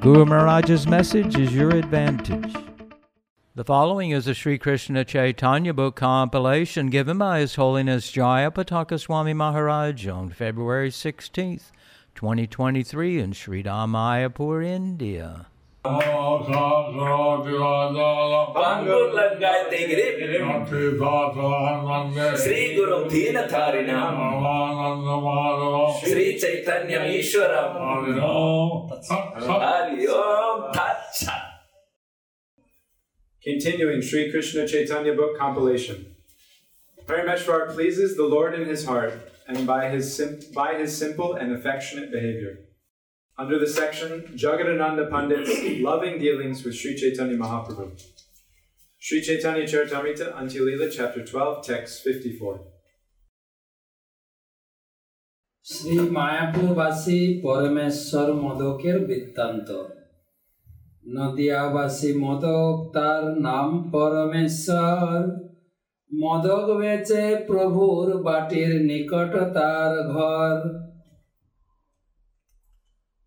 Guru Maharaj's message is your advantage. The following is a Sri Krishna Chaitanya book compilation given by His Holiness Jaya Patakaswami Maharaj on February 16th, 2023 in Śrī Māyāpur, India. Sri Guru Dina Tharinam Sri Chaitanya Ishwaram Hari Om Tat Sat. Continuing Sri Krishna Chaitanya book compilation. Parameśvara pleases the Lord in his heart and by his simple and affectionate behavior. Under the section, Jagadananda Pandit's Loving Dealings with Sri Chaitanya Mahaprabhu. Sri Chaitanya Charitamrita, Antya-lila, Chapter 12, Text 54. Śrī Māyāpur Vasi Parameshwar Modokir Vittanto Nadia Vasi Modok Tar Nam Parameshwar Modok Veche Prabhur Batir Nikat Tar Ghar.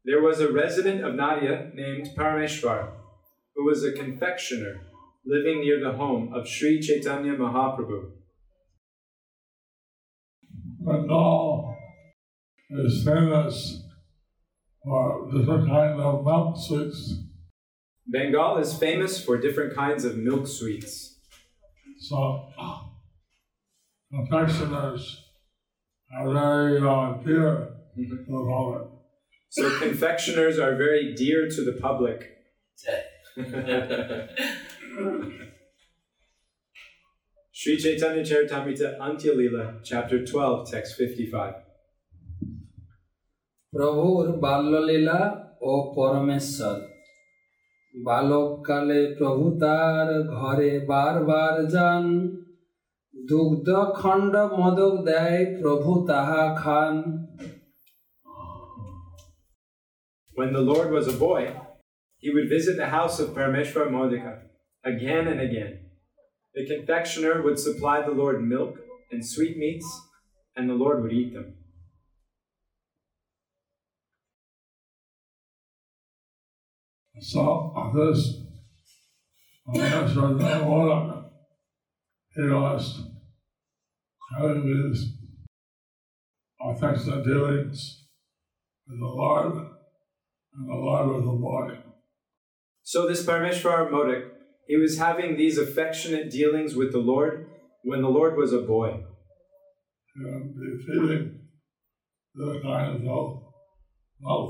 There was a resident of Nadia named Parameśvara, who was a confectioner living near the home of Sri Chaitanya Mahaprabhu. But now is famous for different kinds of milk sweets. Bengal is famous for different kinds of milk sweets. So, confectioners are very dear to the public. So confectioners are very dear to the public. Sri Chaitanya Charitamrita Antya-lila, Chapter 12, Text 55. Prabhur Balalila O Parameshwar Balokale Prabhutar Ghare Bar Bar Jan Dugdha Khanda Madog Dai Prabhu Taha Khan. When the Lord was a boy, he would visit the house of Parameśvara Modika again and again. The confectioner would supply the Lord milk and sweetmeats, and the Lord would eat them. So, this Parameśvara Modika, he was having these affectionate dealings with the Lord. And the Lord was a boy. So this Parameśvara Modak, he was having these affectionate dealings with the Lord when the Lord was a boy. He would be feeding the kinds of malfproducts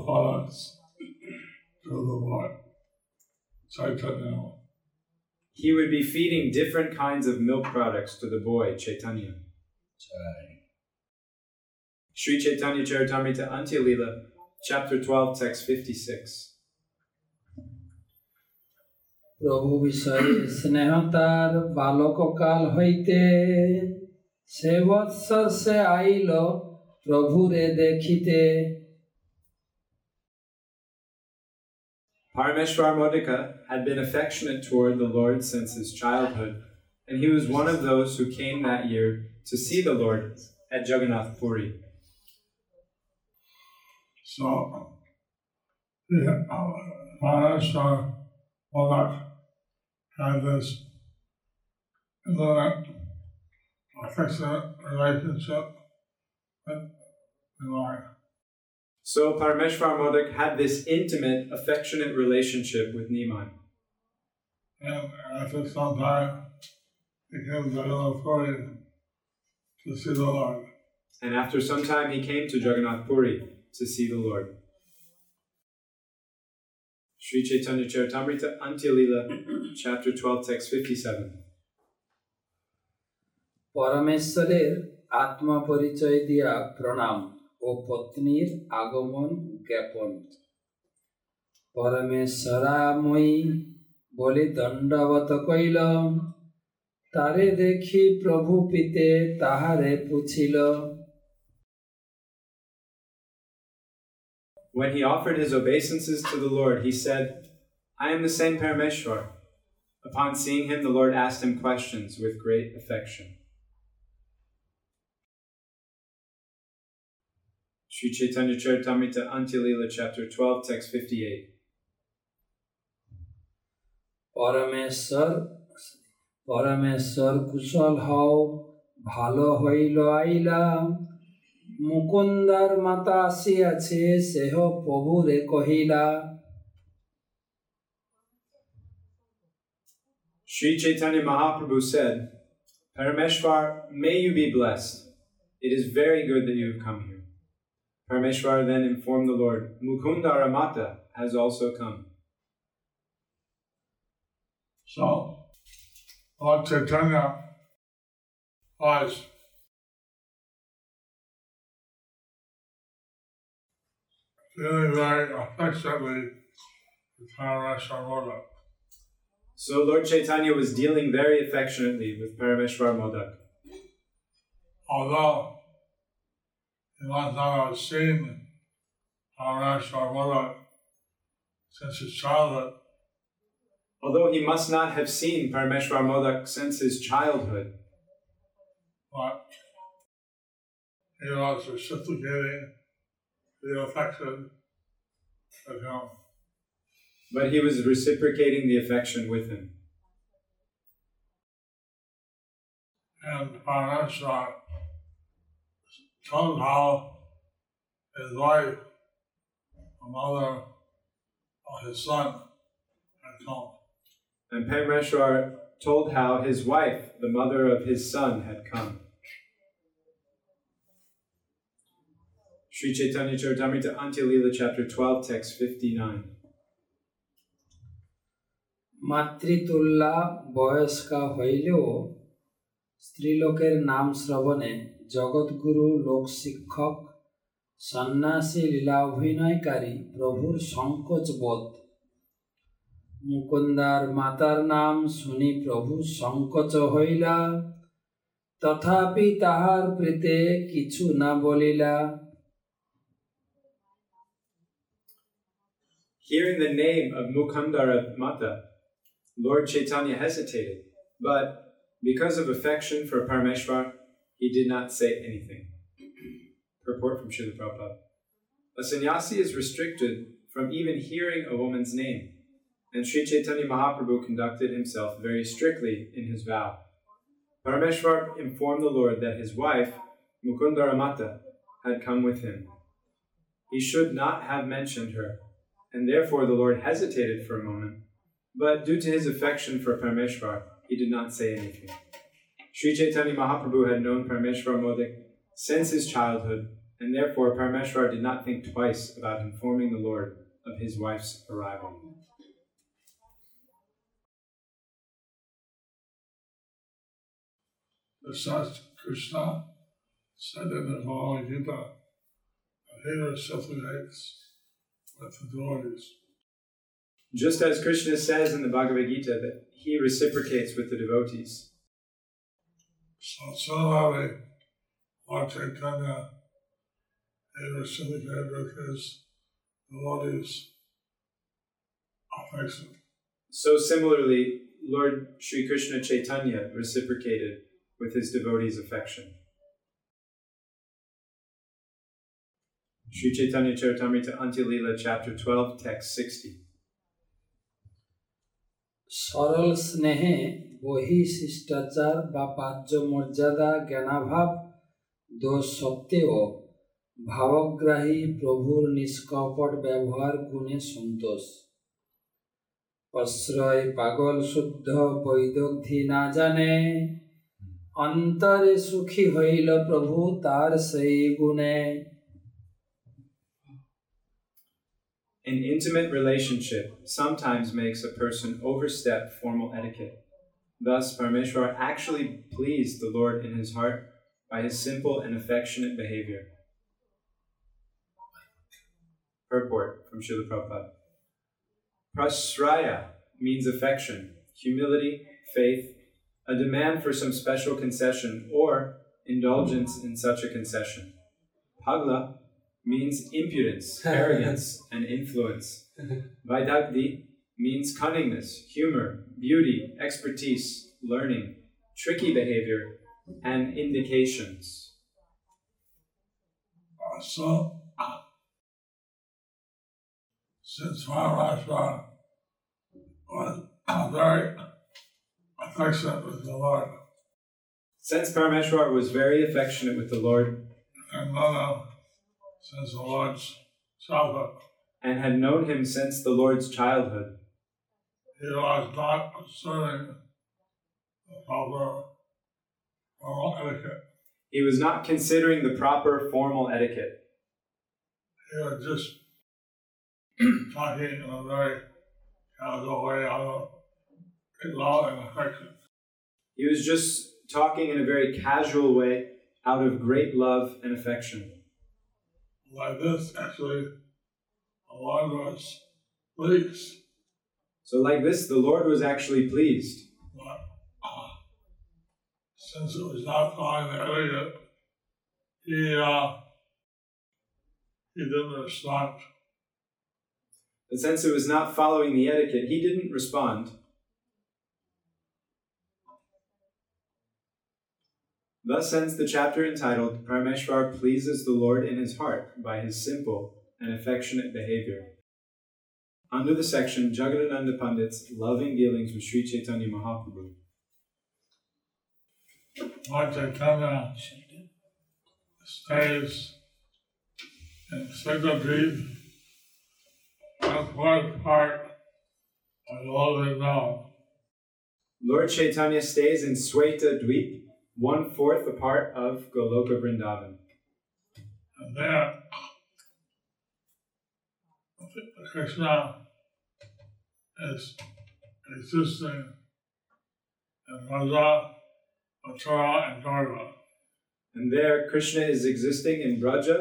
to the Lord. Chaitanya. He would be feeding different kinds of milk products to the boy, Chaitanya. Sri Chaitanya Charitamrita Antya-lila, Chapter 12, Text 56. Prabhu Visari Snehatar Balokokal Hoite Sevatsar Se Ailo Prabhu Re Dekhite. Parameśvara Modika had been affectionate toward the Lord since his childhood, and he was one of those who came that year to see the Lord at Jagannath Puri. So, the Parameśvara Modak had this intimate, affectionate relationship with the Lord. So, Parameśvara Modak had this intimate, affectionate relationship with Nimai. And after some time, he came to Jagannath Puri to see the Lord. And after some time, he came to Jagannath Puri to see the Lord. Sri Chaitanya Charitamrita Antya-lila, Chapter 12, Text 57. Parameshwarer Atma Parichoy Diya Pranam O Patnir Agamon Gyapon Parameśvara moi boli dandavata koila tare dekhi prabhu pite tahare puchila. When he offered his obeisances to the Lord, he said, I am the same Parameshwar. Upon seeing him, the Lord asked him questions with great affection. Sri Chaitanya Charitamrita Antya-lila, Chapter 12, Text 58. Parameshwar kushal hao bhalo hoilo aila Mukundar Mata asiyache seho prabhure kohila. Sri Chaitanya Mahaprabhu said, Parameshwar, may you be blessed. It is very good that you have come here. Parameshwar then informed the Lord, Mukundar Mata has also come. So, Lord Chaitanya was really very affectionately with Parameshwar Modak. So Lord Chaitanya was dealing very affectionately with Parameshwar Modak. Although he must not have seen Parameshwar Modak since his childhood. But he was reciprocating the affection with him. And Parameshwar told how his wife, the mother of his son, had come. Sri Chaitanya Charitamrita Antya-lila, Chapter 12, Text 59. Matritulla boyaska hoileo striloker naam sravane jagadguru lokshikkhak sannasi lila abhinaykari prabhur sankoch bodh Mukundar matar naam suni prabhu sankocha hoila tathapi tahar prite kichu na bolila. Hearing the name of Mukundar Mata, Lord Chaitanya hesitated, but because of affection for Parameshwar, he did not say anything. Purport from Srila Prabhupada. A sannyasi is restricted from even hearing a woman's name, and Sri Chaitanya Mahaprabhu conducted himself very strictly in his vow. Parameshwar informed the Lord that his wife, Mukundara Mata, had come with him. He should not have mentioned her, and therefore the Lord hesitated for a moment, but due to his affection for Parameshwar, he did not say anything. Sri Chaitanya Mahaprabhu had known Parameshwar Modak since his childhood, and therefore Parameshwar did not think twice about informing the Lord of his wife's arrival. Krishna said in the Bhagavad Gita that he reciprocates with the devotees. Just as Krishna says in the Bhagavad Gita that he reciprocates with the devotees. So similarly, Lord Chaitanya, he reciprocated with his devotees' affection. So similarly, Lord Sri Krishna Chaitanya reciprocated with his devotees' affection. Sri Chaitanya Charitamrita Antya-lila, Chapter 12, Text 60. Saral snehe bohi sishtachar bapajya morjada gyanabhav dos satteo bhavagrahi prabhur niskapat vyavhar gune santosh pasray pagal suddha vaidogdhi na jane antare sukhi hoila prabhu tar sei gune. An intimate relationship sometimes makes a person overstep formal etiquette. Thus, Parameshwar actually pleased the Lord in his heart by his simple and affectionate behavior. Purport from Srila Prabhupada. Prashraya means affection, humility, faith, a demand for some special concession or indulgence in such a concession. Pagla means impudence, arrogance, and influence. Vaidagdi means cunningness, humor, beauty, expertise, learning, tricky behavior, and indications. So, since Maharashtra was very affectionate with the Lord, and since the Lord's childhood, and had known him since the Lord's childhood, he was not considering the proper formal etiquette. He was just talking in a very casual way out of love and affection. Like this, actually, the Lord was pleased. But, since it was not following the etiquette, he didn't respond. Thus ends the chapter entitled, Parameśvara Pleases the Lord in His Heart by His Simple and Affectionate Behavior. Under the section, Jagadananda Pandit's Loving Dealings with Sri Chaitanya Mahaprabhu. Lord Chaitanya stays in Sveta Dweep as one part of the lowly known. Lord Chaitanya stays in Sveta Dweep, one-fourth a part of Goloka Vrindavan. And there, Krishna is existing in Braja,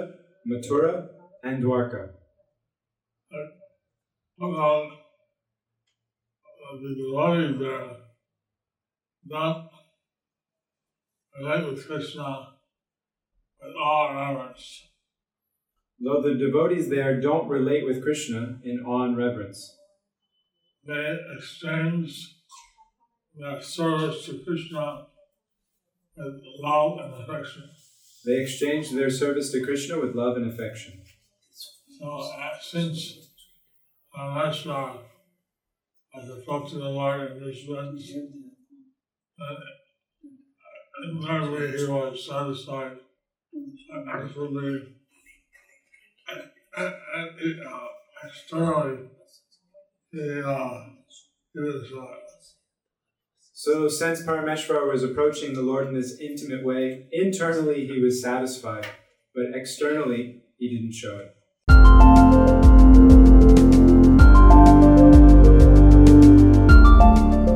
Mathura, and Dwarka. The devotees there don't relate with Krishna with awe and reverence. They exchange their service to Krishna with love and affection. So, since Parameśvara has approached the Lord in this sense, invariably he was satisfied and actually externally he was So since Parameśvara was approaching the Lord in this intimate way, internally he was satisfied, but externally he didn't show it.